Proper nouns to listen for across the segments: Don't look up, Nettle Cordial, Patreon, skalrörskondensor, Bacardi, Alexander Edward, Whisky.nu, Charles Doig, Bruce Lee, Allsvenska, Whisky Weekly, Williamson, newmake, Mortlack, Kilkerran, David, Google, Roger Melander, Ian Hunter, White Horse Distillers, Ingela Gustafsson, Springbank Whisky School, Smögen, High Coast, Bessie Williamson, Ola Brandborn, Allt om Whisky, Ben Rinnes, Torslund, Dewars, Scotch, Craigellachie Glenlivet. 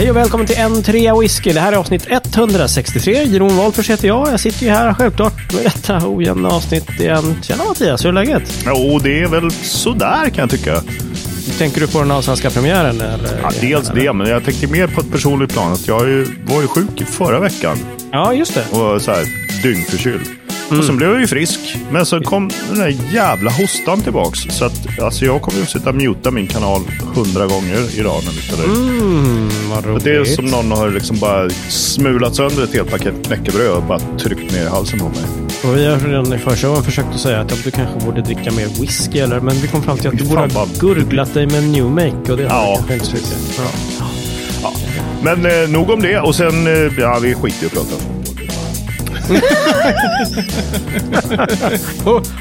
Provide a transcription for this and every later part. Hej och välkommen till N3 Whisky. Det här är avsnitt 163. Jeroen Wolfers heter jag. Jag sitter ju här självklart med detta ojämna avsnitt igen. Tjena Mattias, hur är läget? Jo, det är väl sådär kan jag tycka. Tänker du på den allsvenska premiären? Eller? Ja, dels det, men jag tänker mer på ett personligt plan. Att jag var ju sjuk förra veckan. Ja, just det. Och så här, dyngförkyld. Mm. Och sen blev jag ju frisk. Men så kom den där jävla hostan tillbaks. Så att, alltså jag kommer ju att sitta och muta min kanal 100 gånger idag när vi spelar ut. Vad roligt. Det är som någon har liksom bara smulat sönder ett helt paket knäckebröd och bara tryckt ner halsen på mig. Och vi har redan i försöken försökt att säga att du kanske borde dricka mer whisky eller, men vi kom fram till att du borde gurglat dig med newmake och det har jag inte riktigt. Ja. Men nog om det och sen, ja vi skiter ju att prata om.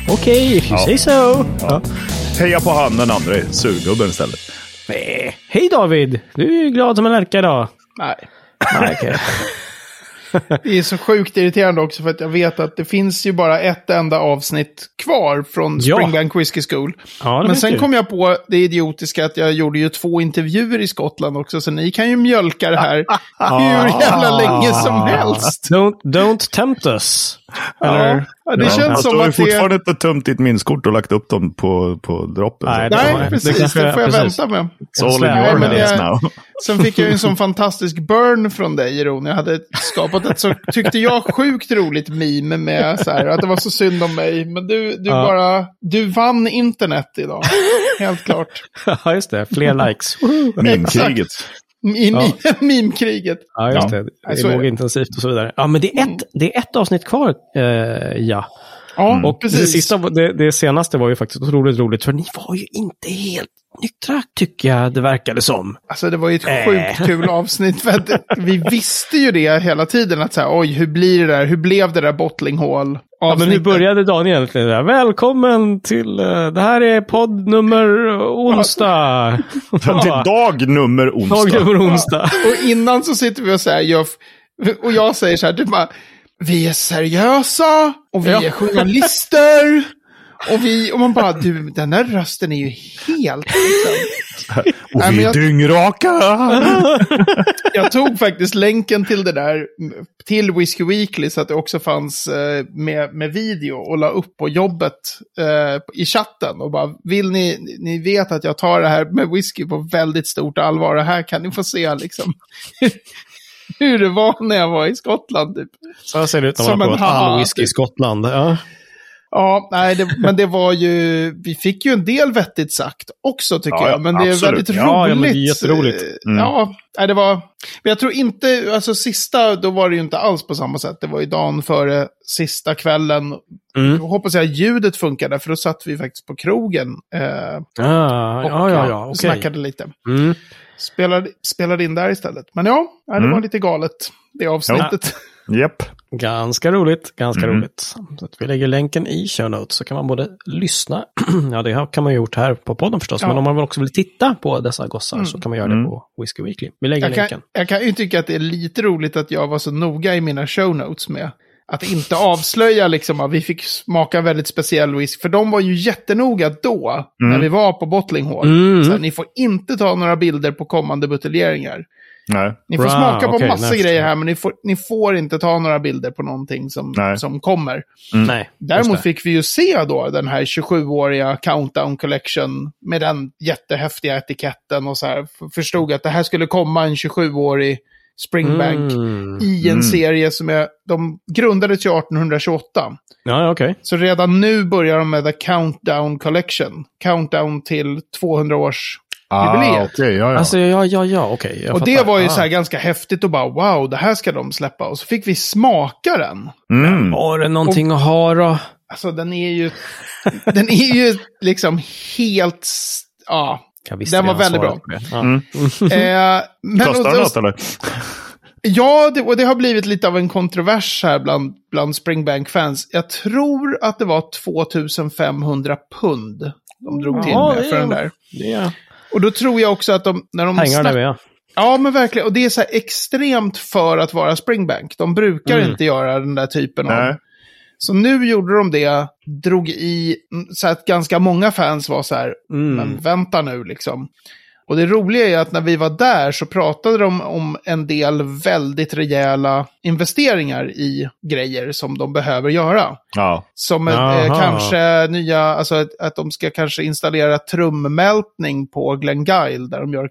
Okej, if you say so. Ja. Heja på han den andra surgubben istället. Nej. Hej David, du är ju glad som en lärka idag. Nej okay. Det är så sjukt irriterande också för att jag vet att det finns ju bara ett enda avsnitt kvar från Springbank Whisky School. Ja, men sen kom jag på det idiotiska att jag gjorde ju 2 intervjuer i Skottland också, så ni kan ju mjölka det här hur jävla länge som helst. Don't tempt us. Eller? Ja, det känns som att fortfarande inte tömt ditt minskort och lagt upp dem på droppen. Nej, precis. Det får jag vänta med. Sen fick jag ju en sån fantastisk burn från dig, Jeroen. Jag hade skapat ett så, tyckte jag, sjukt roligt meme med så här, att det var så synd om mig. Men du vann internet idag. Helt klart. Ja, just det. Fler likes. Meme-kriget. Meme-kriget. Ja, just det. Det låg intensivt och så vidare. Ja, men det är ett avsnitt kvar, och precis. Det senaste var ju faktiskt otroligt roligt, för ni var ju inte helt nyktra, tycker jag det verkade som. Alltså det var ju ett sjukt kul avsnitt, för att vi visste ju det hela tiden att så här, oj, hur blir det där? Hur blev det där bottlinghaul? Ja, men hur började dagen egentligen? Där? Välkommen till, det här är podd nummer onsdag. Till dag nummer onsdag. Ja. Och innan så sitter vi och så här, jag säger så här, typ bara, vi är seriösa och vi är journalister. Och man bara, du, den här rösten är ju helt... Och vi är dyngraka! Jag tog faktiskt länken till det där, till Whisky Weekly, så att det också fanns med video, och la upp på jobbet i chatten. Och bara, vill ni vet att jag tar det här med whisky på väldigt stort allvar. Det här kan ni få se liksom... hur det var när jag var i Skottland. Typ. Så ser det ut när man har all whisky i Skottland. Ja, nej, men det var ju... Vi fick ju en del vettigt sagt också, tycker jag. Men det är väldigt roligt. Ja, men det är jätteroligt. Ja, nej, det var... Men jag tror inte... Alltså sista, då var det ju inte alls på samma sätt. Det var ju dagen före sista kvällen. Då hoppas jag ljudet funkade, för då satt vi faktiskt på krogen. Och snackade lite. Mm. Spelade in där istället. Men det var lite galet, det avsnittet. Japp. Ganska roligt. Så vi lägger länken i show notes, så kan man både lyssna, det kan man ju gjort här på podden förstås, men om man också vill titta på dessa gossar så kan man göra det på Whisky Weekly. Vi lägger länken. Jag kan ju tycka att det är lite roligt att jag var så noga i mina show notes med att inte avslöja liksom att vi fick smaka väldigt speciell whisky. För de var ju jättenoga då när vi var på bottlinghaul. Så ni får inte ta några bilder på kommande buteljeringar. Nej. Ni får smaka på massa grejer här, men ni får inte ta några bilder på någonting som kommer. Nej, däremot fick vi ju se då den här 27-åriga Countdown Collection med den jättehäftiga etiketten och så här, förstod att det här skulle komma en 27-årig Springbank i en serie som de grundades till 1828. Ja, okej. Så redan nu börjar de med The Countdown Collection. Countdown till 200-års jubileet. Alltså, okej. Och det var ju så här ganska häftigt och bara, wow, det här ska de släppa. Och så fick vi smaka den. Var det någonting att ha då? Alltså, den är ju liksom helt... Ja. Den var väldigt bra. Kostar det något eller? Ja, och det har blivit lite av en kontrovers här bland Springbank-fans. Jag tror att det var 2500 pund de drog till med för den där. Yeah. Och då tror jag också att ja, men verkligen. Och det är så här extremt för att vara Springbank. De brukar inte göra den där typen av... Så nu gjorde de det, drog i så att ganska många fans var så här, men vänta nu liksom. Och det roliga är att när vi var där så pratade de om en del väldigt rejäla investeringar i grejer som de behöver göra. Ja. Som kanske nya, alltså att de ska kanske installera trummältning på Glenguil där de gör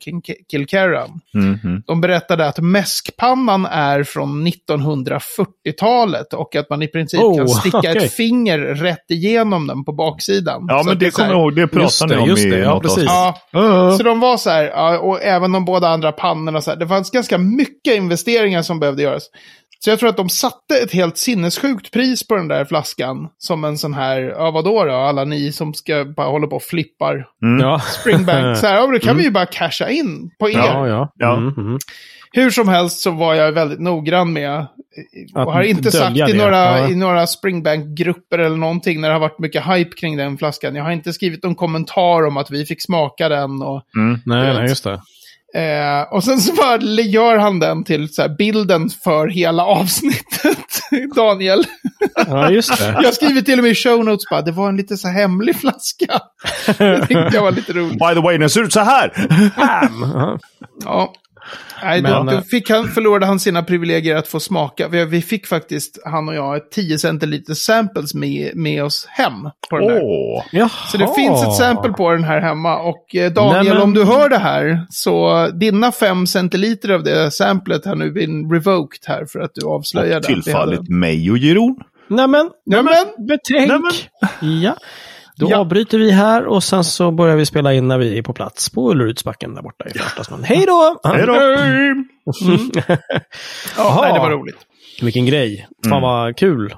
Kilkerran. Mm-hmm. De berättade att mäskpannan är från 1940-talet och att man i princip kan sticka ett finger rätt igenom den på baksidan. Ja, så men det kommer jag ihåg, det pratade ni om just det, ja, precis. Ja. Så de var så här, och även de båda andra pannorna så här, det fanns ganska mycket investeringar som behövde göras. Så jag tror att de satte ett helt sinnessjukt pris på den där flaskan. Som en sån här, ja vadå då? Alla ni som ska bara hålla på och flippar. Mm. Ja. Springbank. Så här, ja, då kan vi ju bara casha in på er. Ja. Mm. Hur som helst så var jag väldigt noggrann med. Och har inte sagt i några Springbank-grupper eller någonting när det har varit mycket hype kring den flaskan. Jag har inte skrivit någon kommentar om att vi fick smaka den. Och, nej, just det. Och sen så gör han den till så här, bilden för hela avsnittet, Daniel. Ja, just det. Jag skriver till och med i show notes bara, det var en lite så här hemlig flaska. Det tyckte jag var lite roligt. By the way, den ser ut så här. Ja. Nej, då förlorade han sina privilegier att få smaka. Vi fick faktiskt, han och jag, ett 10 centiliter samples med oss hem på den där. Så det finns ett sample på den här hemma. Och Daniel, om du hör det här, så dina 5 centiliter av det samplet har nu blivit revoked här för att du avslöjade. Och tillfallit mig och Jeroen. Nej men, betänk. Ja. Då avbryter vi här och sen så börjar vi spela in när vi är på plats på Ullerudsbacken där borta i Fartasman. Hej då! Hej då! Mm. Nej, det var roligt. Vilken grej. Fan vad kul.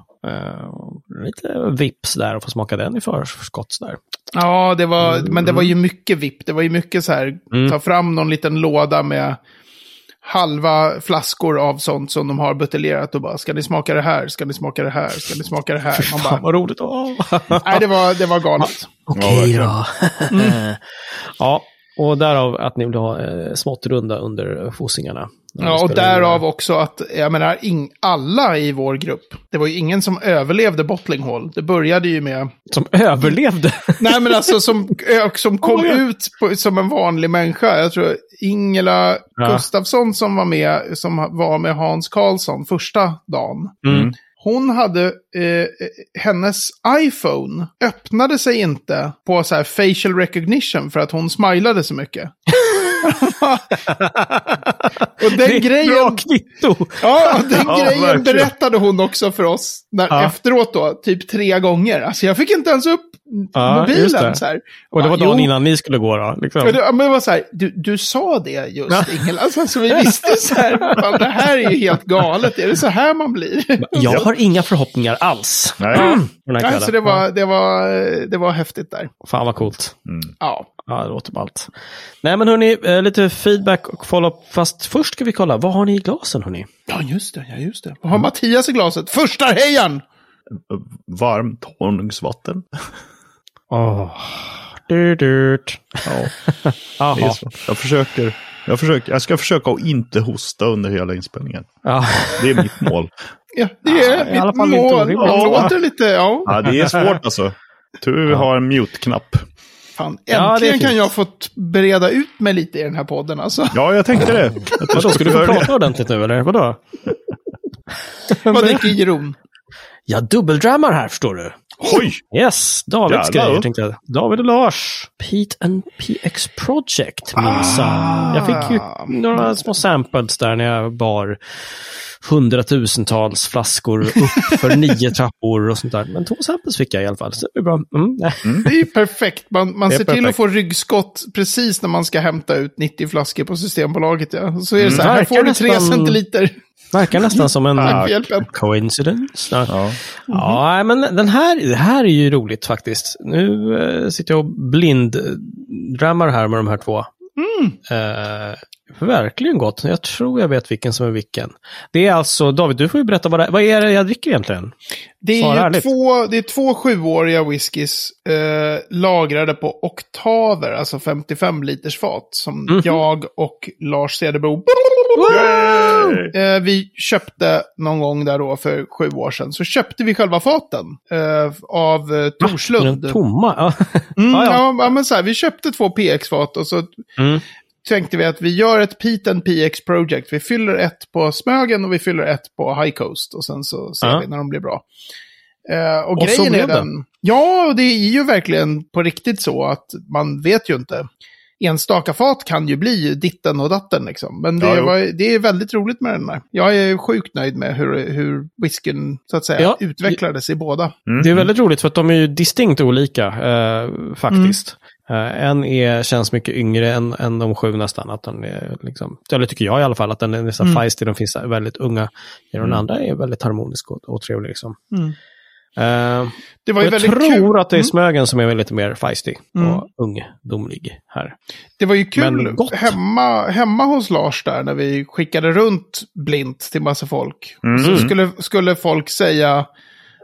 Lite vips där och få smaka den i förskott där. Ja, det var, men det var ju mycket vipp. Det var ju mycket så här, ta fram någon liten låda med halva flaskor av sånt som de har buteljerat och bara, ska ni smaka det här? Man bara, vad roligt. Nej, det var galet. Okej då. Ja, och därav att ni vill ha smått runda under fossingarna. Ja, och därav också att, jag menar, alla i vår grupp, det var ju ingen som överlevde Bottling Hall. Det började ju med... Som överlevde? Nej, men alltså som kom ut på, som en vanlig människa. Jag tror Ingela Gustafsson som var med Hans Karlsson första dagen. Mm. Hon hade, hennes iPhone öppnade sig inte på så här facial recognition för att hon smilade så mycket. Och den grejen, ja, och den grejen berättade hon också för oss efteråt då, typ 3 gånger. Alltså jag fick inte ens upp mobilen så här. Och det var dagen innan ni skulle gå då liksom. Men det var så här, du sa det just Ingel, alltså så vi visste så här, fan, det här är ju helt galet. Är det så här man blir? Jag har inga förhoppningar alls. Nej, så det var häftigt där. Fan vad coolt. Ja, det låter ballt. Nej, men hörni, lite feedback och follow-up. Fast först ska vi kolla, vad har ni i glasen, hörni? Ja, just det. Vad har Mattias i glaset? Första hejan! Varmt honungsvatten. Dyrt. Ja. Jag försöker. Jag ska försöka att inte hosta under hela inspelningen. Det är mitt mål. Ja, det är mitt i alla fall mål. Låter lite, det är svårt alltså. Du har en mute-knapp. Fan, äntligen kan jag få bereda ut mig lite i den här podden alltså. Ja, jag tänkte det. Vadå, ska du prata ordentligt nu eller? Vadå? Vad dricker Jeroen? Jag dubbeldrammar här, förstår du. Oj! Yes, Davids grejer tänkte jag. David och Lars. Peat and PX Project, minsann. Jag fick ju några små samples där när jag bar hundratusentals flaskor upp för 9 trappor och sånt där. Men 2 samples fick jag i alla fall. Så det är bra. Det är ju perfekt. Man ser till att få ryggskott precis när man ska hämta ut 90 flaskor på Systembolaget. Ja. Så är det så här, här får du 3 centiliter. Verkar nästan som en coincidence. Ja, men det här är ju roligt faktiskt. Nu sitter jag och blinddrömmar här med de här 2. Verkligen gott. Jag tror jag vet vilken som är vilken. Det är alltså, David, du får ju berätta vad är det jag dricker egentligen? Det är 2 7-åriga whiskys lagrade på oktaver, alltså 55 liters fat som jag och Lars Cederbo vi köpte någon gång där då för 7 år sedan. Så köpte vi själva faten av Torslund. Tomma. Men så här, vi köpte 2 PX-fat och så tänkte vi att vi gör ett Peat and PX Project. Vi fyller ett på Smögen och vi fyller ett på High Coast. Och sen så ser vi när de blir bra. Och grejen är den... Ja, det är ju verkligen på riktigt så att man vet ju inte. Enstaka fat kan ju bli ditten och datten liksom. Men det är väldigt roligt med den där. Jag är sjukt nöjd med hur whiskyn så att säga utvecklades i båda. Mm. Det är väldigt roligt för att de är ju distinkt olika faktiskt. Mm. En känns mycket yngre än de sju nästan. Att den är liksom, eller tycker jag i alla fall, att den är nästan feisty. De finns väldigt unga. Den andra är väldigt harmonisk och trevlig liksom. Mm. Det var ju jag tror kul. Att det är Smögen som är lite mer feisty och ungdomlig här. Det var ju kul hemma hos Lars där när vi skickade runt blint till massa folk. Mm. Så skulle folk säga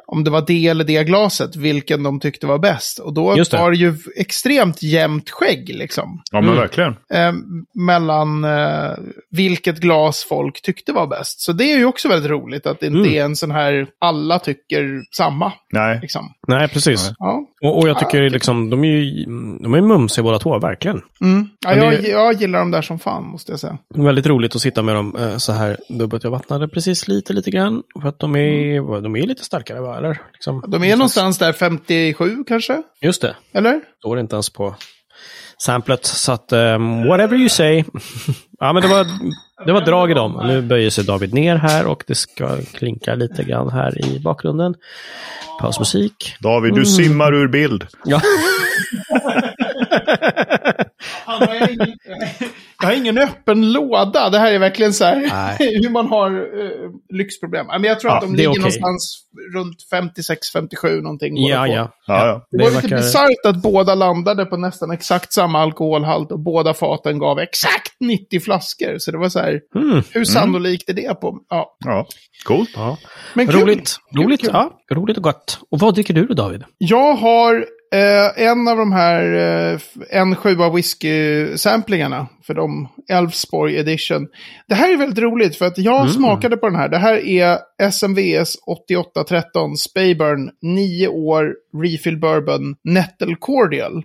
om det var det eller det glaset, vilken de tyckte var bäst. Och då var det ju extremt jämnt skägg liksom. Ja men verkligen. Mellan vilket glas folk tyckte var bäst. Så det är ju också väldigt roligt att det inte är en sån här alla tycker samma. Nej, liksom. Nej precis. Ja. Och jag tycker liksom, de är mumsiga båda två, verkligen. Mm. Ja, jag gillar dem där som fan måste jag säga. Väldigt roligt att sitta med dem så här dubbelt. Jag vattnade precis lite grann. För att de är lite starkare va? Eller liksom, de är någonstans där 57 kanske? Just det. Eller? Står inte ens på samplet. Så att, whatever you say. Ja, men det var drag i dem. Nu böjer sig David ner här och det ska klinka lite grann här i bakgrunden. Pausmusik. David, du simmar ur bild. Ja. Jag har ingen öppen låda. Det här är verkligen så här hur man har lyxproblem. Men jag tror att de ligger någonstans runt 56-57 någonting. Ja. Det var lite bisarrt att båda landade på nästan exakt samma alkoholhalt och båda faten gav exakt 90 flaskor. Så det var så här, hur sannolikt är det på? Ja. Coolt. Ja. Men roligt. Ja, roligt och gott. Och vad dricker du då, David? Jag har en av de här en sjua whisky-samplingarna för de Elfsborg Edition. Det här är väldigt roligt för att jag smakade på den här. Det här är SMWS 8813 Speyburn 9 år Refill Bourbon Nettle Cordial.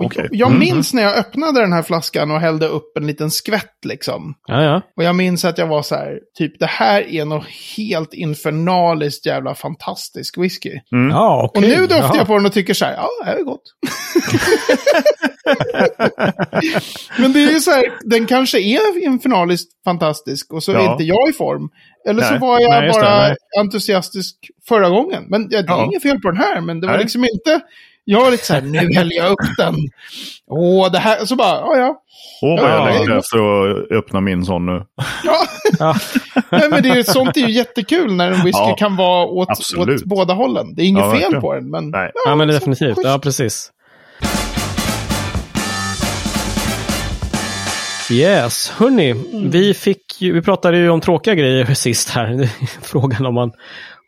Okay. Jag minns när jag öppnade den här flaskan och hällde upp en liten skvätt liksom. Ja. Och jag minns att jag var så här, typ det här är nog helt infernaliskt jävla fantastisk whisky. Mm. Ja, okay. Och nu doftar jag på den och tycker så här, det här är gott. Men det är ju så här, den kanske är infernaliskt fantastisk och så är inte jag i form. Eller så var jag entusiastisk förra gången. Men det är inget fel på den här, men det var liksom inte... Jag var lite så här, nu häller jag upp den. Det här, så bara, vad jag längtar efter att öppna min sån nu. Ja. Nej, men sånt är ju jättekul när en whisky kan vara åt båda hållen. Det är inget fel på den, men... Nej. Ja, men det är definitivt. Schysst. Ja, precis. Yes, hörni. Vi pratade ju om tråkiga grejer sist här. Frågan om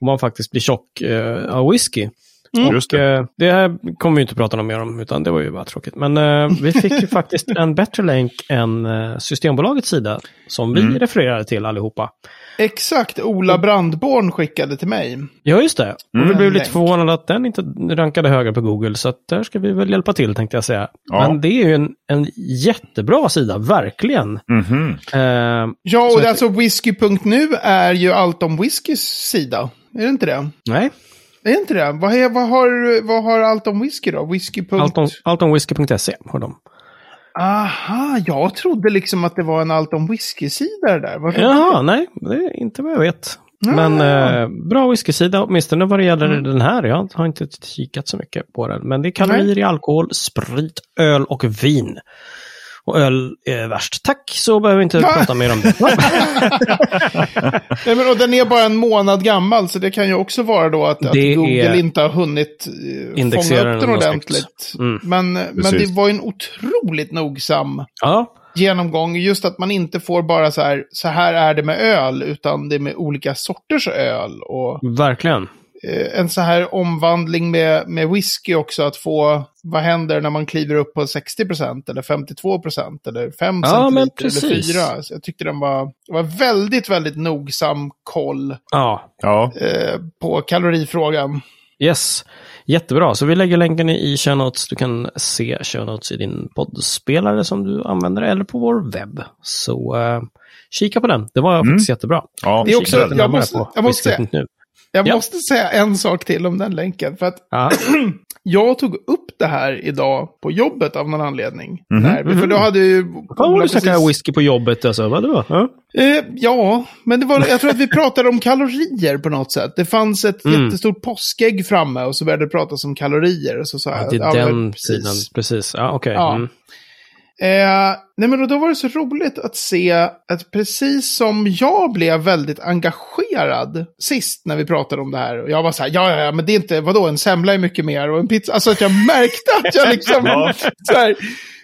man faktiskt blir tjock av whisky. Och det här kommer vi inte prata mer om, utan det var ju bara tråkigt. Men vi fick ju faktiskt en bättre länk än Systembolagets sida som vi refererade till allihopa. Exakt, Ola Brandborn skickade till mig. Ja, just det. Och vi blev lite förvånade att den inte rankade högre på Google, så att där ska vi väl hjälpa till, tänkte jag säga. Ja. Men det är ju en jättebra sida, verkligen. Mm-hmm. Och alltså Whisky.nu är ju Allt om Whiskys sida, är det inte det? Nej. Är inte det? Vad har Allt om Whisky då? Allt om Whisky.se har de. Aha, jag trodde liksom att det var en Allt om Whisky-sida där. Jaha, nej. Det är inte vad jag vet. Men bra whisky-sida, åtminstone vad det gäller den här. Jag har inte kikat så mycket på den. Men det är kalorier i alkohol, sprit, öl och vin. Och öl är värst. Tack, så behöver vi inte prata mer om det. Nej, men den är bara en månad gammal, så det kan ju också vara då att Google inte har hunnit fånga upp den ordentligt. Mm. Men det var ju en otroligt nogsam genomgång. Just att man inte får bara så här är det med öl, utan det är med olika sorters öl. Och verkligen. En så här omvandling med whisky också, att få vad händer när man kliver upp på 60% eller 52% eller 5 centiliter eller 4. Så jag tyckte den var väldigt, väldigt nogsam koll på kalorifrågan. Yes. Jättebra, så vi lägger länken i show notes. Du kan se show notes i din poddspelare som du använder eller på vår webb. Så kika på den, det var faktiskt jättebra. Ja, det är också, jag måste säga en sak till om den länken. För att jag tog upp det här idag på jobbet av någon anledning. För då hade ju... du snackade whisky på jobbet alltså, vad det var? Ja, men det var, jag tror att vi pratade om kalorier på något sätt. Det fanns ett jättestort påskägg framme och så började det pratas om kalorier. Och så sa jag, det är den sidan, precis. Ja, okej. Ja. Nej, men då var det så roligt att se att precis som jag blev väldigt engagerad sist när vi pratade om det här, och jag var så här, ja, men det är inte, vadå, en semla är mycket mer och en pizza, alltså att jag märkte att jag liksom så här,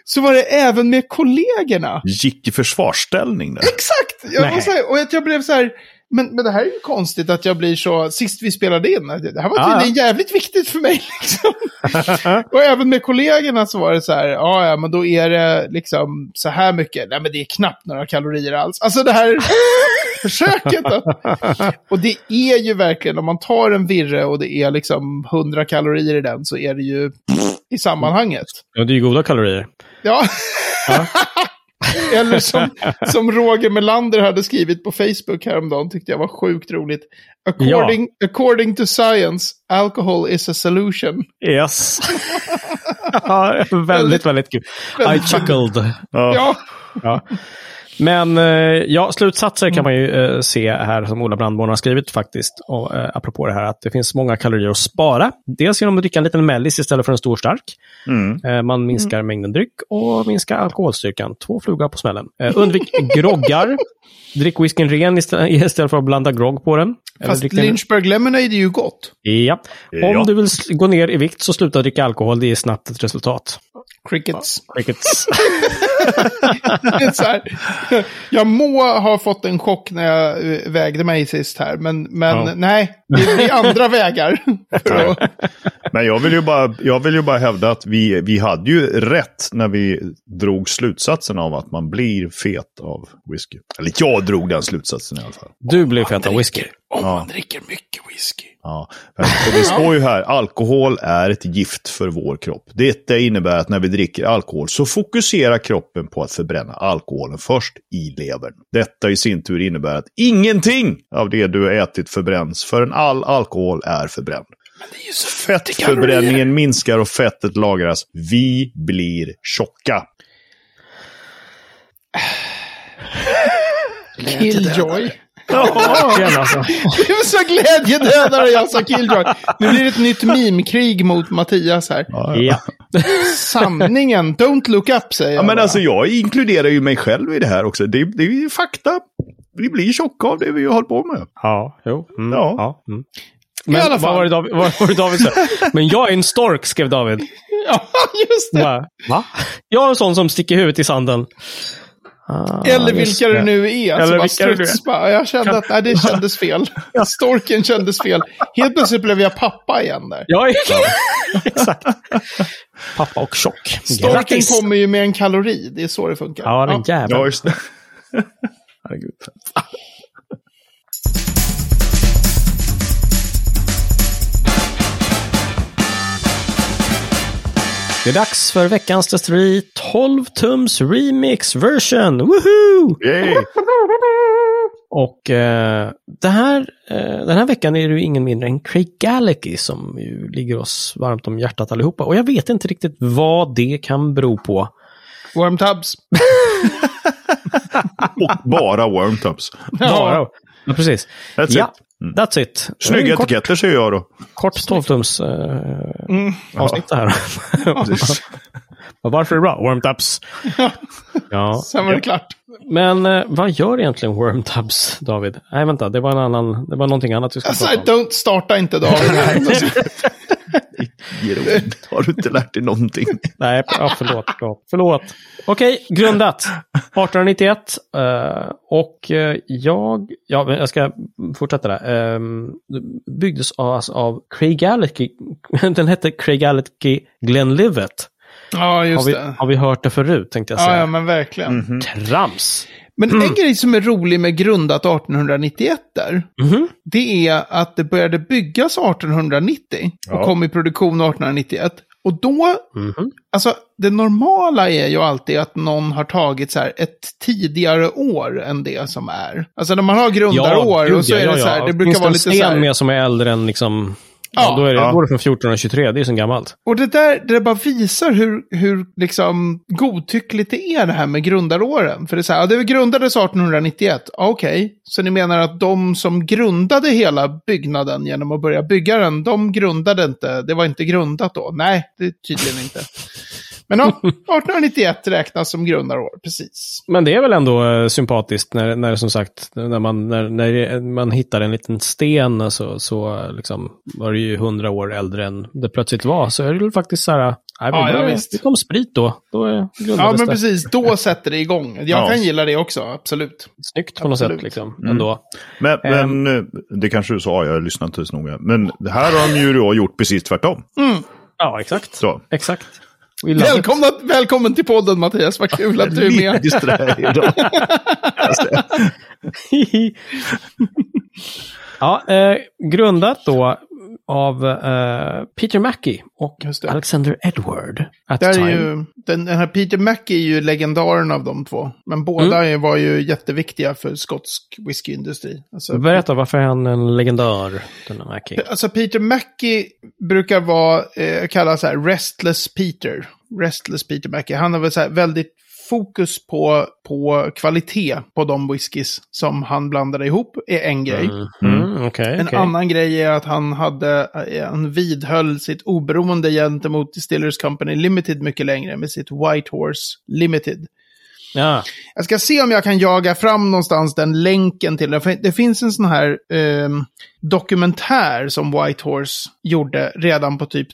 så var det även med kollegorna. Gick i försvarsställning där. Exakt! Jag var så här, och att jag blev så här, men det här är ju konstigt att jag blir så, sist vi spelade in, det här var tydligen jävligt viktigt för mig liksom. Och även med kollegorna så var det så här, ja, men då är det liksom så här mycket, nej men det är knappt några kalorier alls. Alltså det här försöket då. Och det är ju verkligen, om man tar en virre och det är liksom 100 kalorier i den, så är det ju i sammanhanget. Ja, det är ju goda kalorier. Ja. Eller som Roger Melander hade skrivit på Facebook häromdagen, tyckte jag var sjukt roligt. According to science, alcohol is a solution. Yes. Väldigt, väldigt kul. I chuckled. Ja. Men slutsatser kan man ju se här som Ola Brandborn har skrivit faktiskt, och, apropå det här att det finns många kalorier att spara. Dels genom att dricka en liten mellis istället för en stor stark. Man minskar mängden dryck och minskar alkoholstyrkan. 2 flugor på smällen. Undvik groggar. Drick whiskyn ren istället för att blanda grogg på den. Fast Lynchburg Lemonade är ju gott. Ja. Om du vill gå ner i vikt så sluta dricka alkohol. Det är snabbt ett resultat. Crickets. Så här, jag må ha fått en chock när jag vägde mig sist här, men nej, det är andra vägar. Men jag vill ju bara hävda att vi hade ju rätt när vi drog slutsatsen av att man blir fet av whisky. Eller jag drog den slutsatsen i alla fall. Du blev fet av whisky. Om man dricker mycket whisky. Ja, och det står ju här, alkohol är ett gift för vår kropp. Detta innebär att när vi dricker alkohol så fokuserar kroppen på att förbränna alkoholen först i levern. Detta i sin tur innebär att ingenting av det du ätit förbränns förrän all alkohol är förbränd. Men det är ju så fettförbränningen minskar och fettet lagras. Vi blir tjocka. Killjoy. Du sa glädjedödare och jag sa Killjoy. Nu blir det ett nytt meme-krig mot Mattias här. Ja. Sanningen, don't look up, säger jag. Men alltså jag inkluderar ju mig själv i det här också. Det är ju fakta. Vi blir tjocka av det vi har hållit på med. Ja. Men i alla fall. Vad var det David sa? Men jag är en stork, skrev David. Ja, just det. Va? Jag är en sån som sticker huvudet i sanden. Eller vilka det nu är. Alltså jag kände att nej, det kändes fel. Storken kändes fel. Helt plötsligt blev jag pappa igen där. Ja. Exakt. Pappa och tjock. Storken kommer ju med en kalori. Det är så det funkar. Ja, den jävla. Ja, just det. Herregud. Det är dags för veckans destilleri 12-tums remix version. Woohoo! Yay. Och den här veckan är det ju ingen mindre än Craigellachie som ju ligger oss varmt om hjärtat allihopa. Och jag vet inte riktigt vad det kan bero på. Wormtubs. Och bara wormtubs. Ja, precis. That's it. Snygga etiketter ser jag då. Kort 12-tums avsnitt här. Varför är det bra? Wormtubs. Ja. Sen var det klart. Men vad gör egentligen wormtubs, David? Nej, vänta. Det var någonting annat vi skulle prata om. Don't starta inte, David. Jeroen, har du inte lärt dig någonting? Nej, förlåt. Okej, grundat 1891 och jag ska fortsätta där. Byggdes av Craigellachie, den hette Craigellachie Glenlivet. Ja, just har vi hört det förut, tänkte jag säga. Ja, men verkligen. Mm-hmm. Trams! Men en grej som är rolig med grundat 1891 där, det är att det började byggas 1890 och kom i produktion 1891. Och då, alltså det normala är ju alltid att någon har tagit så här ett tidigare år än det som är. Alltså när man har grundarår och så är det så här, det brukar vara lite så här. Med som är äldre än liksom... Ja, då är det från 1423, det är så gammalt. Och det där bara visar hur liksom godtyckligt det är det här med grundaråren. För det är så här, ja, det grundades 1891, okej. Så ni menar att de som grundade hela byggnaden genom att börja bygga den, de grundade inte, det var inte grundat då. Nej, det är tydligen inte. Men 1891 räknas som grundarår, precis. Men det är väl ändå sympatiskt när som sagt, när man hittar en liten sten, alltså, så liksom var det ju 100 år äldre än det plötsligt var. Så är det ju faktiskt så här, det kom sprit då är grundades. Ja, men precis, då sätter det igång. Jag kan gilla det också, absolut. Snyggt på något sätt liksom, ändå. Men det kanske du sa, jag lyssnade inte så noga. Men det här har de ju gjort precis tvärtom. Mm. Ja, exakt. Så. Exakt. Välkommen till podden, Mattias. Vad kul att du är med. Just det idag. Grundat då av Peter Mackie och Alexander Edward. Det är ju, den här Peter Mackie är ju legendaren av de två. Men båda var ju jätteviktiga för skotsk whiskyindustri. Alltså, berätta, varför är han en legendar, den här Mackie? Alltså Peter Mackie brukar vara, kallas så här Restless Peter Mackie. Han har väl så här väldigt fokus på kvalitet på de whiskys som han blandade ihop är en grej. En annan grej är att han vidhöll sitt oberoende gentemot Distillers Company Limited mycket längre med sitt White Horse Limited. Ja. Jag ska se om jag kan jaga fram någonstans den länken till det. För det finns en sån här dokumentär som White Horse gjorde redan på typ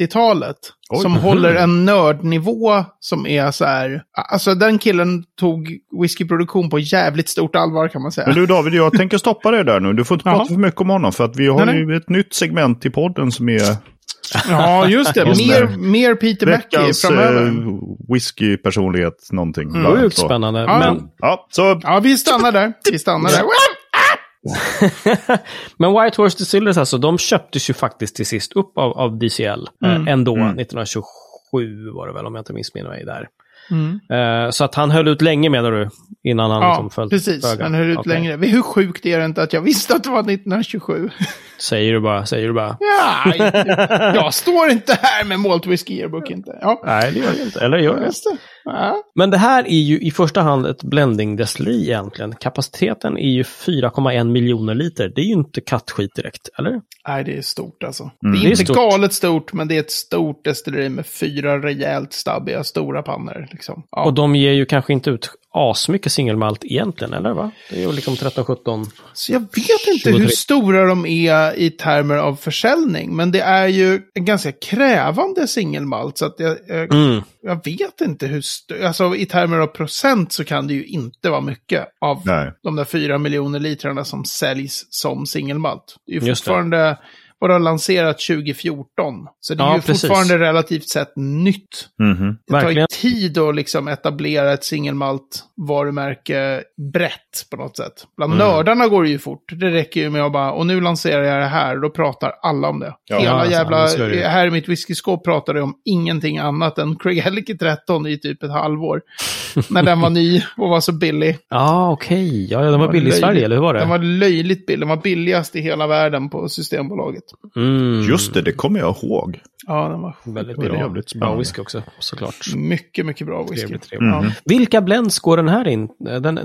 30-talet. Oj. Som håller en nördnivå som är så här... Alltså den killen tog whiskyproduktion på jävligt stort allvar, kan man säga. Men du David, jag tänker stoppa det där nu. Du får inte prata för mycket om honom, för att vi har ju ett nytt segment i podden som är... Ja, just det. Mer Peter Mackie framöver. Whisky-personlighet, någonting. Sjukt spännande. Ja. Men... Ja, så... ja, vi stannar där. Men White Horse Distillers, alltså, de köptes ju faktiskt till sist upp av DCL ändå. 1927 var det väl, om jag inte missminner mig där. Så att han höll ut länge, menar du, innan han följde. Ja, precis. Föga. Han höll ut längre. Hur sjukt är det inte att jag visste att det var 1927? Säger du bara. Ja, jag står inte här med Malt Whisky Yearbook inte. Ja. Nej, det gör jag inte. Eller gör jag? Ja. Men det här är ju i första hand ett blending destilleri egentligen. Kapaciteten är ju 4,1 miljoner liter. Det är ju inte kattskit direkt, eller? Nej, det är stort alltså. Det är inte stort. Galet stort, men det är ett stort destilleri med 4 rejält stabbiga stora pannor. Liksom. Ja. Och de ger ju kanske inte ut asmycket singelmalt egentligen, eller va? Det är ju liksom 13-17. Så jag vet inte 23. Hur stora de är i termer av försäljning, men det är ju en ganska krävande singelmalt, så att jag vet inte hur alltså i termer av procent så kan det ju inte vara mycket av de där 4 miljoner litrarna som säljs som singelmalt. Det är ju fortfarande... Och det har lanserat 2014. Så det är ju fortfarande relativt sett nytt. Mm-hmm. Det tar ju tid att liksom etablera ett singelmalt varumärke brett på något sätt. Bland nördarna går det ju fort. Det räcker ju med att bara, och nu lanserar jag det här. Då pratar alla om det. Ja, hela jävla, här i mitt whiskyskåp pratar jag om ingenting annat än Craigellachie 13 i typ ett halvår. När den var ny och var så billig. Ja, den var billig i Sverige, eller hur var det? Den var löjligt billig. Den var billigast i hela världen på Systembolaget. Just det kommer jag ihåg. Ja, den var väldigt bra whisky också, såklart. Mycket, mycket bra whisky. Trevligt. Mm. Vilka blends går den här in?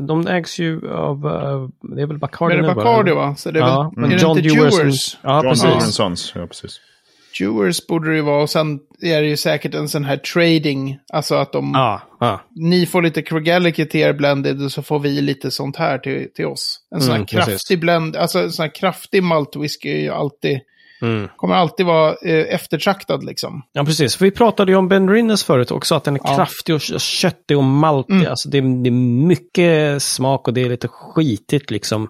De ägs ju av, det är väl Bacardi nu? Det är Bacardi va? Så det är väl John Dewars. Ja, precis. Dewars borde det ju vara, och sen är det ju säkert en sån här trading, alltså att de ni får lite Craigellachie till er blended och så får vi lite sånt här till oss. En sån här kraftig blend, alltså en sån här kraftig maltwhisky är ju alltid kommer alltid vara eftertraktad liksom. Ja, precis. För vi pratade ju om Ben Rinnes förut också, att den är kraftig och köttig och maltig. Alltså det är mycket smak och det är lite skitigt liksom.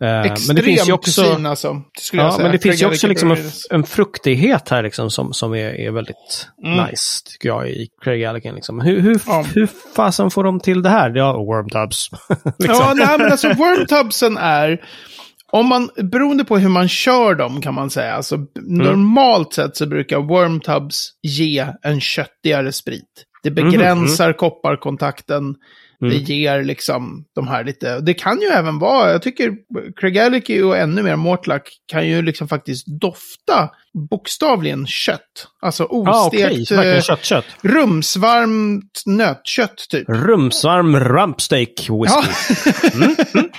Men det finns ju också, kusin, alltså, skulle jag säga. Men det finns ju också liksom en fruktighet här liksom, som är väldigt nice, tycker jag, i Craigellachie liksom. Hur fasen får de till det här? Ja, worm tubs. liksom. Ja, nej, men alltså worm tubsen är, om man, beroende på hur man kör dem kan man säga, alltså normalt sett så brukar worm tubs ge en köttigare sprit. Det begränsar kopparkontakten. Det ger liksom de här lite... Det kan ju även vara... Jag tycker Craigellachie och ännu mer Mortlack kan ju liksom faktiskt dofta bokstavligen kött. Alltså ostekt, kött. Rumsvarmt nötkött typ. Rumsvarm rumpsteak whisky. Ja.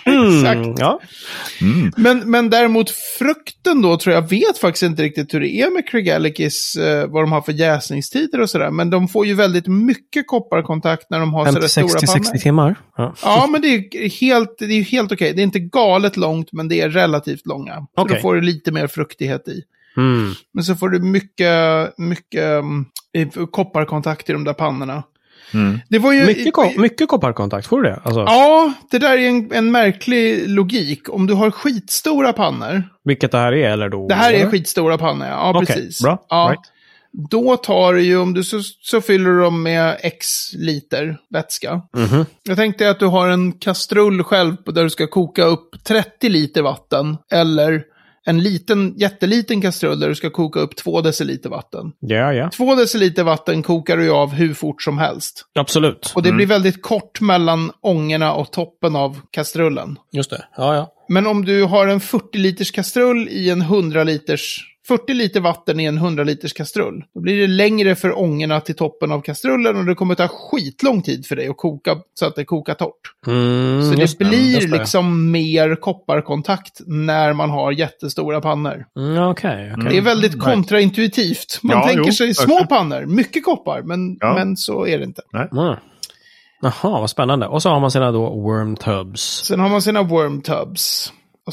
Exakt. Ja. Men däremot frukten då tror jag vet faktiskt inte riktigt hur det är med Craigellichies, vad de har för jäsningstider och sådär. Men de får ju väldigt mycket kopparkontakt när de har sådär stora pannor. 60 timmar. Ja. Ja, men det är helt okej. Det är inte galet långt, men det är relativt långa. Så då får du lite mer fruktighet i. Men så får du mycket kopparkontakt i de där pannorna. Det var ju mycket kopparkontakt, får du det? Alltså. Ja, det där är en märklig logik. Om du har skitstora pannor, vilket det här är, eller då? Det här är skitstora pannor, ja, precis. Bra. Ja. Right. Då tar du ju, om du så fyller du dem med x liter vätska. Jag tänkte att du har en kastrull själv där du ska koka upp 30 liter vatten, eller en jätteliten kastrull där du ska koka upp 2 deciliter vatten. Ja, ja. 2 deciliter vatten kokar du av hur fort som helst. Absolut. Och det blir väldigt kort mellan ångorna och toppen av kastrullen. Just det, ja, ja. Men om du har en 40 liters kastrull i en 100 liters... 40 liter vatten i en 100 liters kastrull. Då blir det längre för ångorna till toppen av kastrullen, och det kommer ta skitlång tid för dig att koka så att det kokar torrt. Så det blir liksom mer kopparkontakt när man har jättestora pannor. Okay. Det är väldigt kontraintuitivt. Man tänker sig små pannor, mycket koppar, men så är det inte. Jaha, vad spännande. Och så har man sina då worm tubs. Och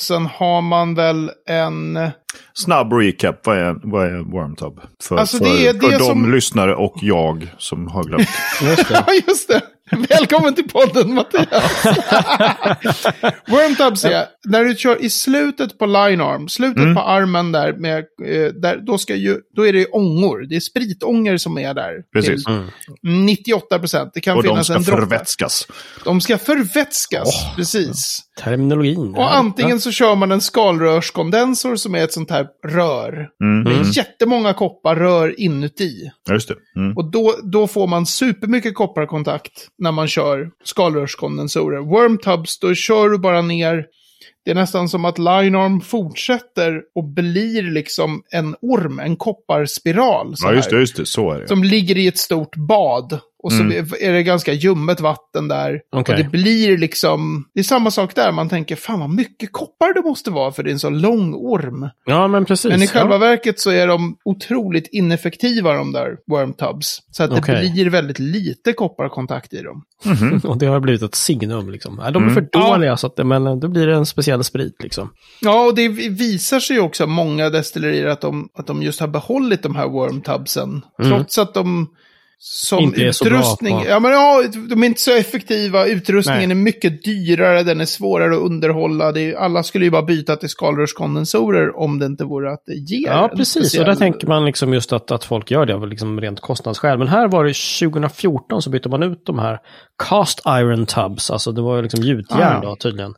sen har man väl en... Snabb recap, vad är worm tub? För de som... lyssnare och jag som har glömt. Just det. Välkommen till podden, Mattias. Worm tubs är, när du kör i slutet på linearm, på armen där, då är det ångor. Det är spritångor som är där. Precis. 98%. Det kan och finnas en droppe. De ska förvätskas, precis. Terminologin. Och antingen så kör man en skalrörskondensor som är ett sånt här rör. Det är jättemånga kopparrör inuti. Just det. Och då får man supermycket kopparkontakt när man kör skalrörskondensorer. Worm tubs, då kör du bara ner. Det är nästan som att linearm fortsätter och blir liksom en orm, en kopparspiral. Så just det, så är det. Som ligger i ett stort bad. Och så är det ganska ljummet vatten där. Okay. Och det blir liksom... Det är samma sak där. Man tänker, fan vad mycket koppar det måste vara för det är en så lång orm. Ja, men precis. Men i själva verket så är de otroligt ineffektiva, de där worm tubs. Så att det blir väldigt lite kopparkontakt i dem. Och det har blivit ett signum liksom. De är för dåliga, så att, men då blir det en speciell sprit liksom. Ja, och det visar sig också många destillerier att de just har behållit de här worm tubsen. Trots att de... Som inte utrustning. Bra, de är inte så effektiva. Utrustningen är mycket dyrare, den är svårare att underhålla. Alla skulle ju bara byta till skalrörskondensorer om det inte vore att det ger. Ja, precis. Och där tänker man liksom just att folk gör det av liksom rent kostnadsskäl. Men här var det 2014 så bytte man ut de här cast iron tubs, alltså det var ju liksom gjutjärn då tydligen,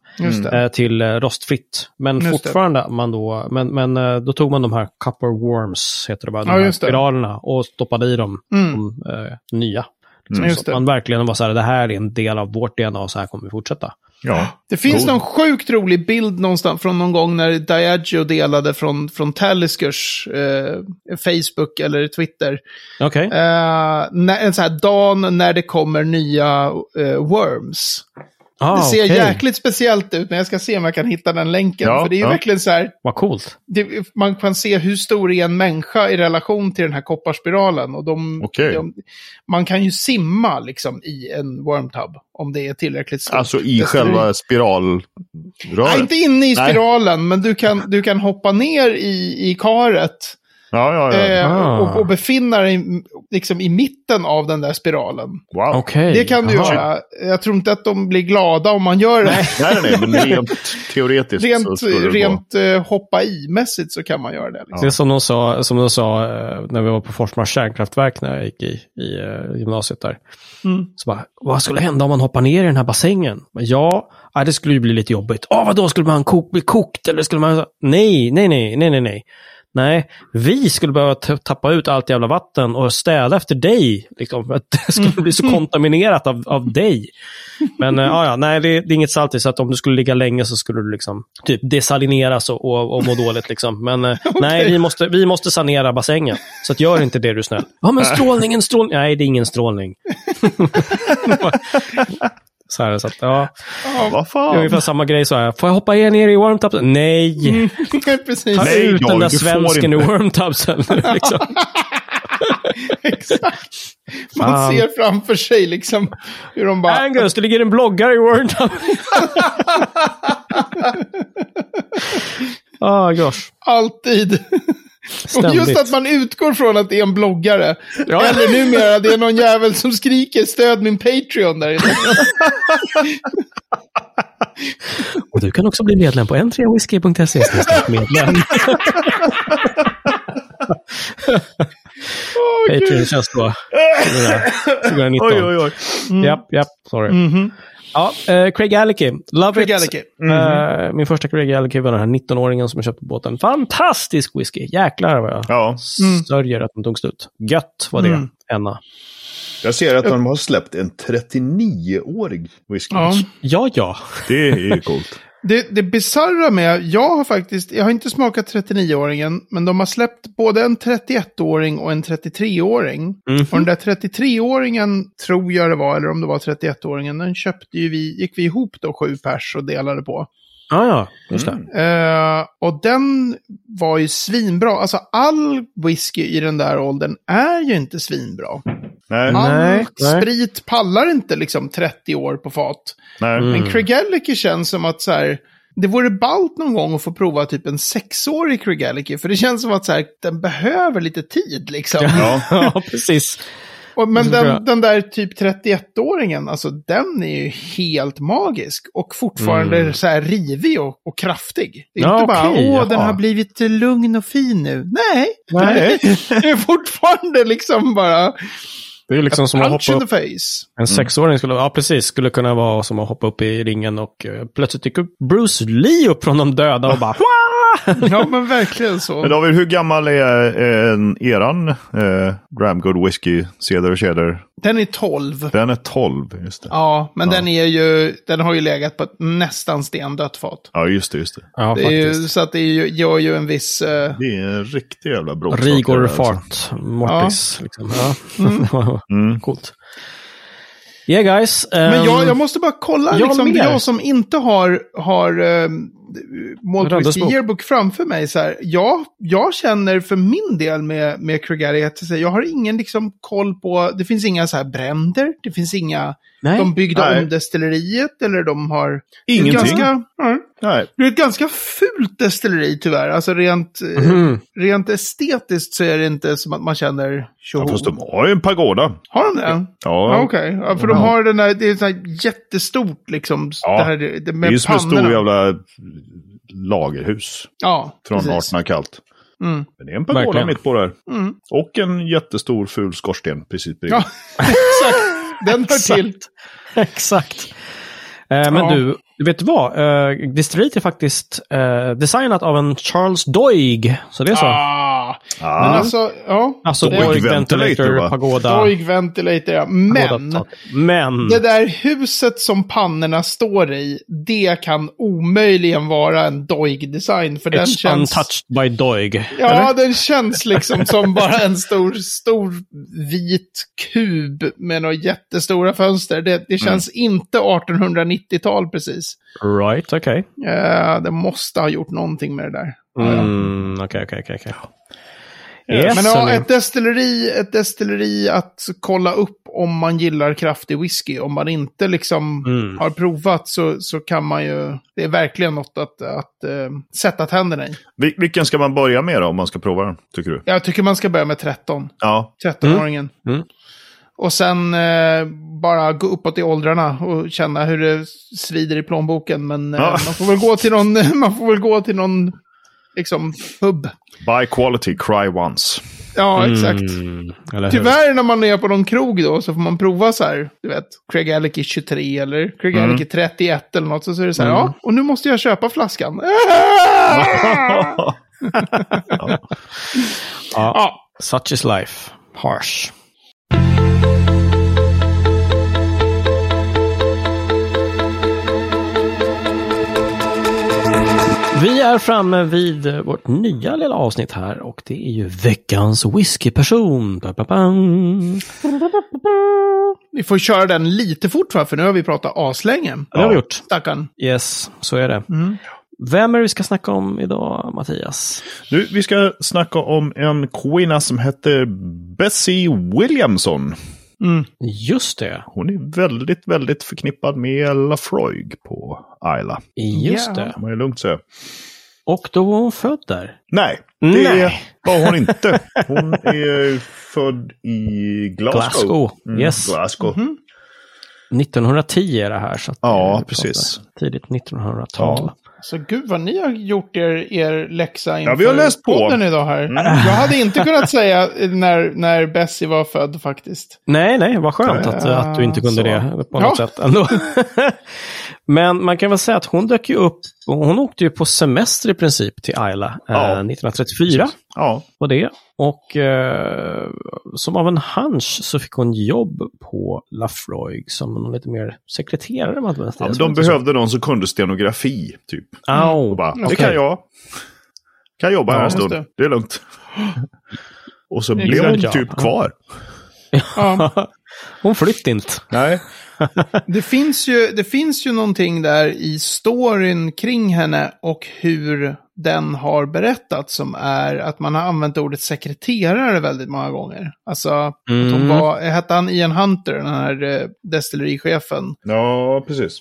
till rostfritt. Men fortfarande man då, men då tog man de här copper worms heter det bara, de här spiralerna, och stoppade i dem. Nya. Så man verkligen var så här, det här är en del av vårt DNA och så här kommer vi fortsätta. Ja. Det finns någon sjukt rolig bild någonstans från någon gång när Diageo delade från Taliskers Facebook eller Twitter. En så här dan när det kommer nya worms. Det ser jäkligt speciellt ut, men jag ska se om jag kan hitta den länken. För det är ju verkligen så här... Vad coolt. Man kan se hur stor är en människa i relation till den här kopparspiralen. Och man kan ju simma liksom i en worm tub om det är tillräckligt stort. Alltså i själva spiralröret? Nej, inte inne i spiralen, men du kan hoppa ner i karet. Och befinner dig liksom i mitten av den där spiralen. Wow. Okay. Det kan du göra. Jag tror inte att de blir glada om man gör det. Nej, men rent teoretiskt rent hoppa i-mässigt så kan man göra det. Liksom. Det är som de sa när vi var på Forsmars kärnkraftverk när jag gick i gymnasiet där. Mm. Så bara, vad skulle hända om man hoppar ner i den här bassängen? Ja, det skulle ju bli lite jobbigt. Vadå, skulle man bli kokt? Eller skulle man... Nej. Nej, vi skulle behöva tappa ut allt jävla vatten och städa efter dig. Liksom, att det skulle bli så kontaminerat av dig. Men det är inget salt i, så att om du skulle ligga länge så skulle du liksom typ desalineras och må dåligt. Liksom. Men okay. Nej, vi måste sanera bassängen. Så att gör inte det, du snäll. Men strålning. Nej, det är ingen strålning. Så här, så att, vad fan? Det är ungefär samma grej så här. Får jag hoppa ner i wormtubsen? Nej! Precis. Ta ut den där svensken i wormtubsen. Liksom. Exakt. Man ser framför sig liksom hur de bara... Angus, det ligger en bloggare i wormtubsen. Gosh. Alltid. Ständigt. Och just att man utgår från att det är en bloggare. Ja. Eller numera, det är någon jävel som skriker stöd min Patreon där. Och du kan också bli medlem på n3whisky.se. Medlem. Patreon känns då. Oj. Japp, sorry. Mm-hmm. Craigellachie. Love it. Mm-hmm. Min första Craigellachie var den här 19-åringen som jag köpte på båten. Fantastisk whisky. Jäklar vad jag sörjer att den tog slut. Gött var det, Anna. Jag ser att de har släppt en 39-årig whisky. Ja. Det är ju coolt. Det bizarra med, jag har inte smakat 39-åringen, men de har släppt både en 31-åring och en 33-åring. Mm-hmm. Och den där 33-åringen, tror jag det var, eller om det var 31-åringen, den gick vi ihop då 7 pers och delade på. Ja, just det. Och den var ju svinbra. Alltså all whisky i den där åldern är ju inte svinbra. Nej. Sprit pallar inte liksom 30 år på fat. Nej. Men Craigellachie känns som att så här, det vore ballt någon gång att få prova typ en 6-årig Craigellachie, för det känns som att så här, den behöver lite tid liksom. Ja, precis. Men den där typ 31-åringen, alltså den är ju helt magisk och fortfarande så här rivig och kraftig. Det är inte bara, den har blivit lugn och fin nu. Nej. Det är fortfarande liksom bara... Det är liksom som att hoppa upp. En 6-åring skulle kunna vara som att hoppa upp i ringen och plötsligt dyker Bruce Lee upp från de döda och bara... Ja, men verkligen så. Men David, hur gammal är eran Graham Good Whisky, Cedar och Cheddar? Den är 12. Den är 12, just det. Ja, men den har ju legat på ett nästan stendött fat. Ja, just det. Ja, det är ju, så att det gör ju en viss... Det är en riktig jävla bråk. Rigor fart, mortis. Ja. Liksom. Coolt. Yeah, guys. Men jag måste bara kolla, jag som inte har Malt Whisky Yearbook framför mig så här. Jag känner för min del med Craigellachie att säga, jag har ingen liksom koll på, det finns inga så här bränder, det finns inga de byggda om destilleriet, eller de har ingenting. Det är ett ganska fult destilleri tyvärr, alltså rent estetiskt så är det inte som att man känner fast de har ju en pagoda. Har de det? Ja. Okej. Ja, för de har den där, det är så här jättestort liksom, det här med pannorna. Det är ju som en stor jävla lagerhus. Ja, från 1800-talet. Mm. Men det är en pagoda mitt på där. Mm. Och en jättestor ful skorsten precis bredvid. Ja, exakt. Den hör till. Exakt. Men du vet vad? Distilleriet är faktiskt designat av en Charles Doig. Så det är så. Men alltså Doig Ventilator pagoda. Doig Ventilator, ja. Men det där huset som pannorna står i, det kan omöjligen vara en Doig-design. För den känns... untouched by Doig. Ja, eller? Den känns liksom som bara en stor vit kub med några jättestora fönster. Det känns inte 1890-tal precis. Right, okej. Okay. Det måste ha gjort någonting med det där. Okej. Yes. Men ja, ett destilleri att kolla upp om man gillar kraftig whisky. Om man inte liksom har provat så kan man ju... Det är verkligen något att sätta tänderna i. Vilken ska man börja med då om man ska prova den, tycker du? Jag tycker man ska börja med 13. Ja. 13-åringen. Mm. Och sen bara gå uppåt i åldrarna och känna hur det svider i plånboken. Men man får väl gå till någon liksom pub. Buy quality, cry once. Ja, exakt. Tyvärr när man är på någon krog då så får man prova så här, du vet, Craigellachie 23 eller Craigellachie 31 eller något, så är det så här, ja, och nu måste jag köpa flaskan. Ja. Such is life. Harsh. Vi är framme vid vårt nya lilla avsnitt här och det är ju veckans whiskyperson. Vi får köra den lite fort för nu har vi pratat aslänge. Ja, det har vi gjort. Stackarn. Yes, så är det. Mm. Vem är vi ska snacka om idag, Mattias? Nu, vi ska snacka om en kvinna som heter Bessie Williamson. Mm. Just det. Hon är väldigt, väldigt förknippad med Laphroaig på Islay. Just det. Man är lugnt så. Och då var hon född där? Nej, var hon inte. Hon är född i Glasgow. Yes. Glasgow. Mm-hmm. 1910 är det här. Så att ja, precis. Tidigt 1900-tal. Ja. Så gud vad ni har gjort er läxa inför vi har läst på den idag här. Jag hade inte kunnat säga när Bessie var född faktiskt. Nej, vad skönt att du inte kunde så. Det på något sätt ändå. Men man kan väl säga att hon dök ju upp, hon åkte ju på semester i princip till Islay 1934. Ja. På det. Och som av en hunch så fick hon jobb på Laphroaig som någon lite mer sekreterare. De behövde någon som kunde stenografi typ. Det kan jag. Kan jobba här en stund. Det är lugnt. Och så blev hon typ kvar. Ja. Hon flyttade inte. Nej. Det finns ju någonting där i storyn kring henne och hur den har berättat som är att man har använt ordet sekreterare väldigt många gånger. Alltså, hette han Ian Hunter, den här destillerichefen? Ja, precis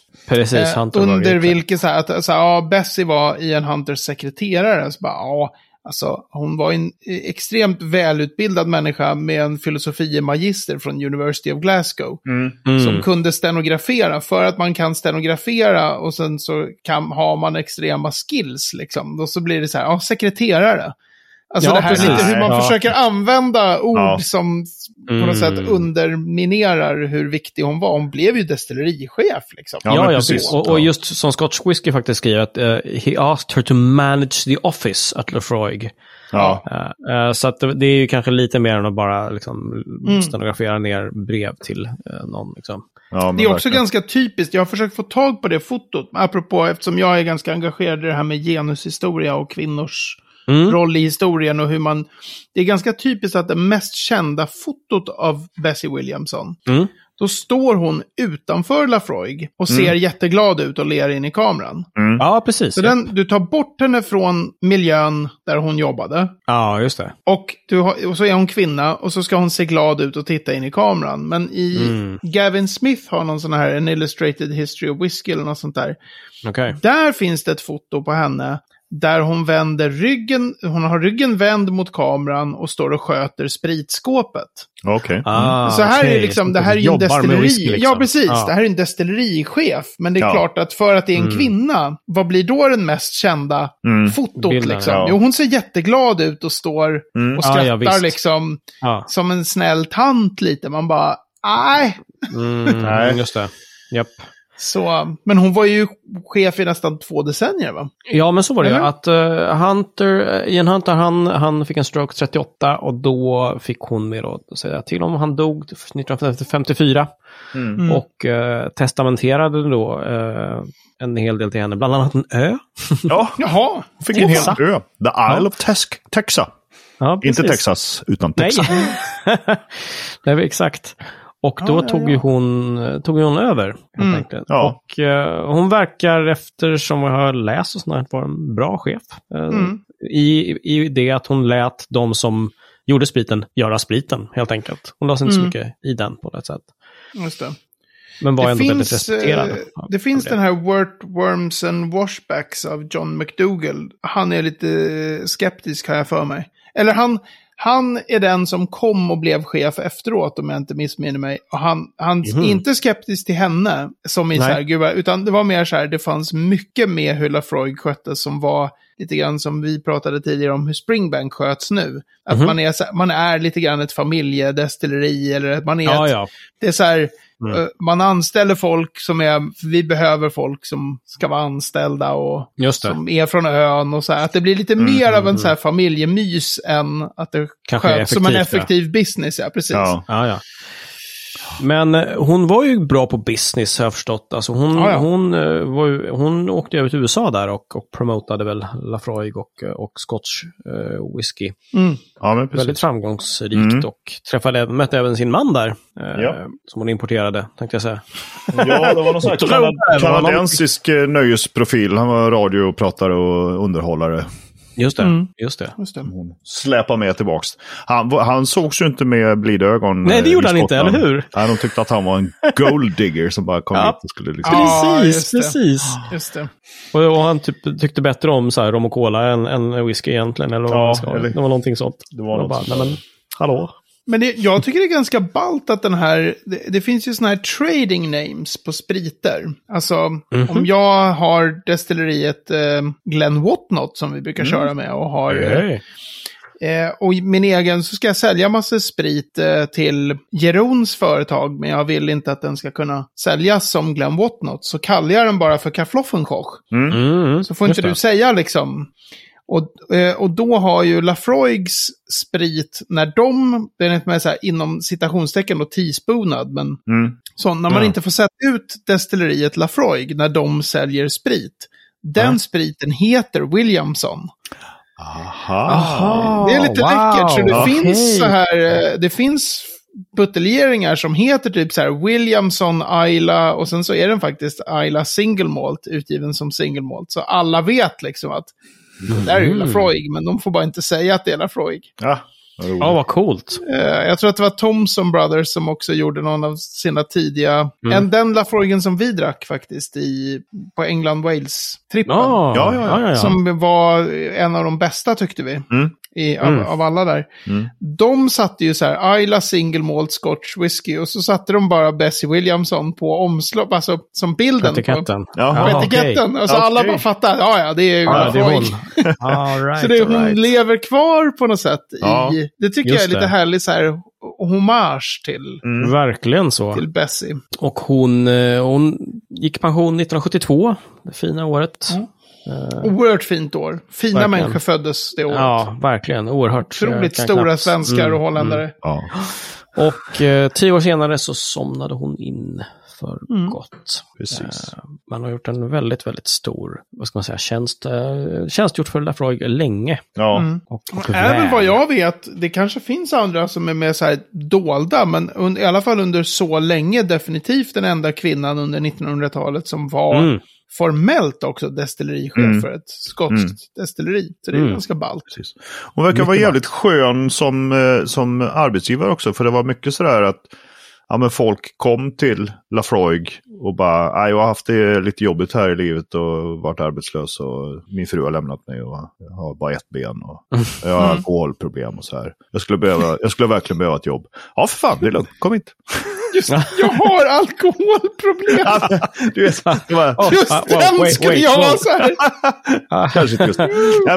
Hunter under vilken så här, att Bessie var Ian Hunters sekreterare. Så bara, alltså, hon var en extremt välutbildad människa med en filosofie-magister från University of Glasgow som kunde stenografera för att man kan stenografera och sen så har man extrema skills liksom. Och så blir det så här, sekreterare. Alltså det här är lite hur man försöker använda ord som på något sätt underminerar hur viktig hon var. Hon blev ju destillerichef liksom. Ja, precis. Och just som Scotch Whisky faktiskt skriver att he asked her to manage the office at Laphroaig. Ja. Så att det är ju kanske lite mer än att bara liksom stenografera ner brev till någon liksom. Ja, det är också ganska typiskt. Jag har försökt få tag på det fotot. Apropå, eftersom jag är ganska engagerad i det här med genushistoria och kvinnors roll i historien och hur man... Det är ganska typiskt att det mest kända fotot av Bessie Williamson, då står hon utanför Laphroaig och ser jätteglad ut och ler in i kameran. Mm. Ja, precis. Så du tar bort henne från miljön där hon jobbade. Ja, just det. Och så är hon kvinna och så ska hon se glad ut och titta in i kameran. Men Gavin Smith har någon sån här en Illustrated History of Whisky eller något sånt där. Okay. Där finns det ett foto på henne där hon vänder ryggen, hon har ryggen vänd mot kameran och står och sköter spritskåpet. Okej. Så här är liksom, det här är ju en destilleri. Liksom. Ja, precis. Det här är en destillerichef, men det är klart att för att det är en kvinna, vad blir då den mest kända fotot bilden, liksom? Jo, hon ser jätteglad ut och står och skrattar liksom som en snäll tant lite. Man bara, nej, just det. Japp. Så, men hon var ju chef i nästan 2 decennier, va? Ja, men så var det ju att Ian Hunter han fick en stroke 38 och då fick hon med att säga till om han dog 1954 och testamenterade då en hel del till henne, bland annat en ö. Ja, jaha, fick en hel ö. The Isle of Texas. Ja, inte Texas, utan Texas. Nej, exakt. Och då tog hon över helt enkelt. Ja. Och hon verkar, eftersom jag har läst och sånt, vara en bra chef. I det att hon lät de som gjorde spriten göra spriten helt enkelt. Hon lade inte så mycket i den på något sätt. Just det. Men var det ändå väldigt respekterad. Det finns den här Worms and Washbacks av John McDougall. Han är lite skeptisk här för mig. Eller han är den som kom och blev chef efteråt, om jag inte missminner mig. Och han är inte skeptisk till henne som i särguva, utan det var mer så här, det fanns mycket med hur Laphroaig sköttes som var lite grann som vi pratade tidigare om hur Springbank sköts nu. Att man är lite grann ett familjedestilleri, eller att man är det är så här, man anställer folk som är, vi behöver folk som ska vara anställda och som är från ön och så här, att det blir lite mer av en så här familjemys än att det kanske sköts som en effektiv business, precis. Ja. Men hon var ju bra på business, har jag förstått. Alltså hon åkte över till USA där och promotade väl Laphroaig och Scotch whisky. Ja, men precis. Väldigt framgångsrikt och mötte även sin man där som hon importerade, tänkte jag säga. Ja, det var någon slags kanadensisk nöjesprofil. Han var radiopratare och underhållare. Just det. Hon släpar med tillbaks. Han sågs ju inte med blida ögon. Nej, det gjorde han inte, eller hur? Nej, de tyckte att han var en gold digger som bara kom hit och skulle liksom... Precis. Och han tyckte bättre om så här, rom och cola än whisky egentligen. Eller det var någonting sånt. Det var något bara, så. Nej, men hallå? Men jag tycker det är ganska ballt att den här... Det finns ju såna här trading names på spriter. Alltså, om jag har destilleriet Glen Whatnot som vi brukar köra med och har... och min egen, så ska jag sälja massa sprit till Jerons företag, men jag vill inte att den ska kunna säljas som Glen Whatnot. Så kallar jag den bara för Kafloffenkoch. Så får inte du säga liksom... Och då har ju Laphroaigs sprit, när den är med så här, inom citationstecken och teaspoonad, men så när man inte får sätta ut destilleriet Laphroaig när de säljer sprit, den spriten heter Williamson. Aha. Det är lite läckert, så det finns så här, det finns buteljeringar som heter typ så här Williamson, Isla, och sen så är den faktiskt Isla Single Malt, utgiven som Single Malt, så alla vet liksom att det är ju Laphroaig, men de får bara inte säga att det är Laphroaig. Vad coolt. Jag tror att det var Thomson Brothers som också gjorde någon av sina tidiga... Den Laphroaigen som vi drack faktiskt på England-Wales-trippen. Som var en av de bästa, tyckte vi. Av alla där. De satte ju så här Isla Single Malt Scotch Whisky, och så satte de bara Bessie Williamson på omslag, alltså som bilden etiketten. På etiketten. Alltså alla bara fattar, det är ju Laphroaig. Så det, hon lever kvar på något sätt i, det tycker jag är lite härligt så här hommage till verkligen så till Bessie. Och hon gick i pension 1972, det fina året. Oerhört fint år. Fina människor föddes det året. Ja, verkligen. Oerhört. Otroligt stora svenskar och holländare. Och 10 år senare så somnade hon in för gott. Precis. Man har gjort en väldigt, väldigt stor, vad ska man säga, tjänstgjort för Laphroaig länge. Och även vad jag vet, det kanske finns andra som är mer så här dolda, men i alla fall under så länge definitivt den enda kvinnan under 1900-talet som var formellt också destillerichef för ett skotskt destilleri. Så det är ganska ballt. Precis. Hon verkar vara jävligt skön som arbetsgivare också, för det var mycket sådär att men folk kom till Laphroaig och bara, jag har haft det lite jobbigt här i livet och varit arbetslös och min fru har lämnat mig och jag har bara ett ben och jag har alkoholproblem och så här. Jag skulle verkligen behöva ett jobb. Ja, för fan, det är lugnt. Kom hit. Just, jag har alkoholproblem. Du vet,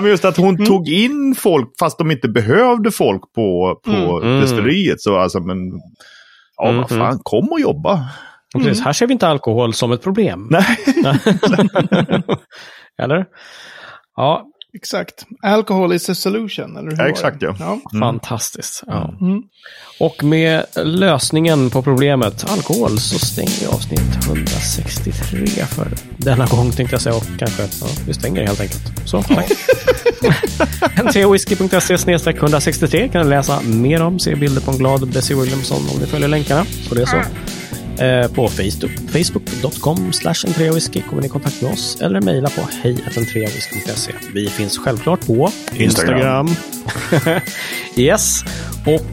just att hon tog in folk fast de inte behövde folk på destilleriet, så alltså, men vad fan, kom och jobba. Precis, här ser vi inte alkohol som ett problem. Nej. Eller? Ja. Exakt. Alcohol is a solution. Eller hur? Exakt. Fantastiskt. Ja. Och med lösningen på problemet alkohol så stänger vi avsnitt 163 för denna gång, tänkte jag säga. Och kanske vi stänger helt enkelt. Så, tack. ntwhisky.se/163 kan du läsa mer om, se bilder på en glad Bessie Williamson om ni följer länkarna. Så det är så. på Facebook. Facebook.com/entréawhisky kommer ni i kontakt med oss eller mejla på hej@entréawhisky.se. Vi finns självklart på Instagram. Yes. Och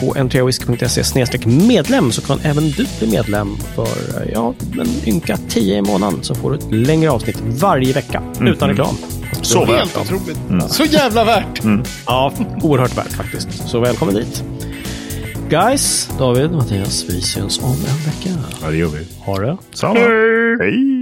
på entréawhisky.se/medlem så kan även du bli medlem för en ynka 10 i månaden, så får du ett längre avsnitt varje vecka utan reklam. Så helt otroligt. Så jävla värt. Ja, oerhört värt faktiskt. Så välkommen dit. Guys, David, Mattias, vi syns om en vecka. Ja, det gör vi. Ha det. Samma. Hej. Hej.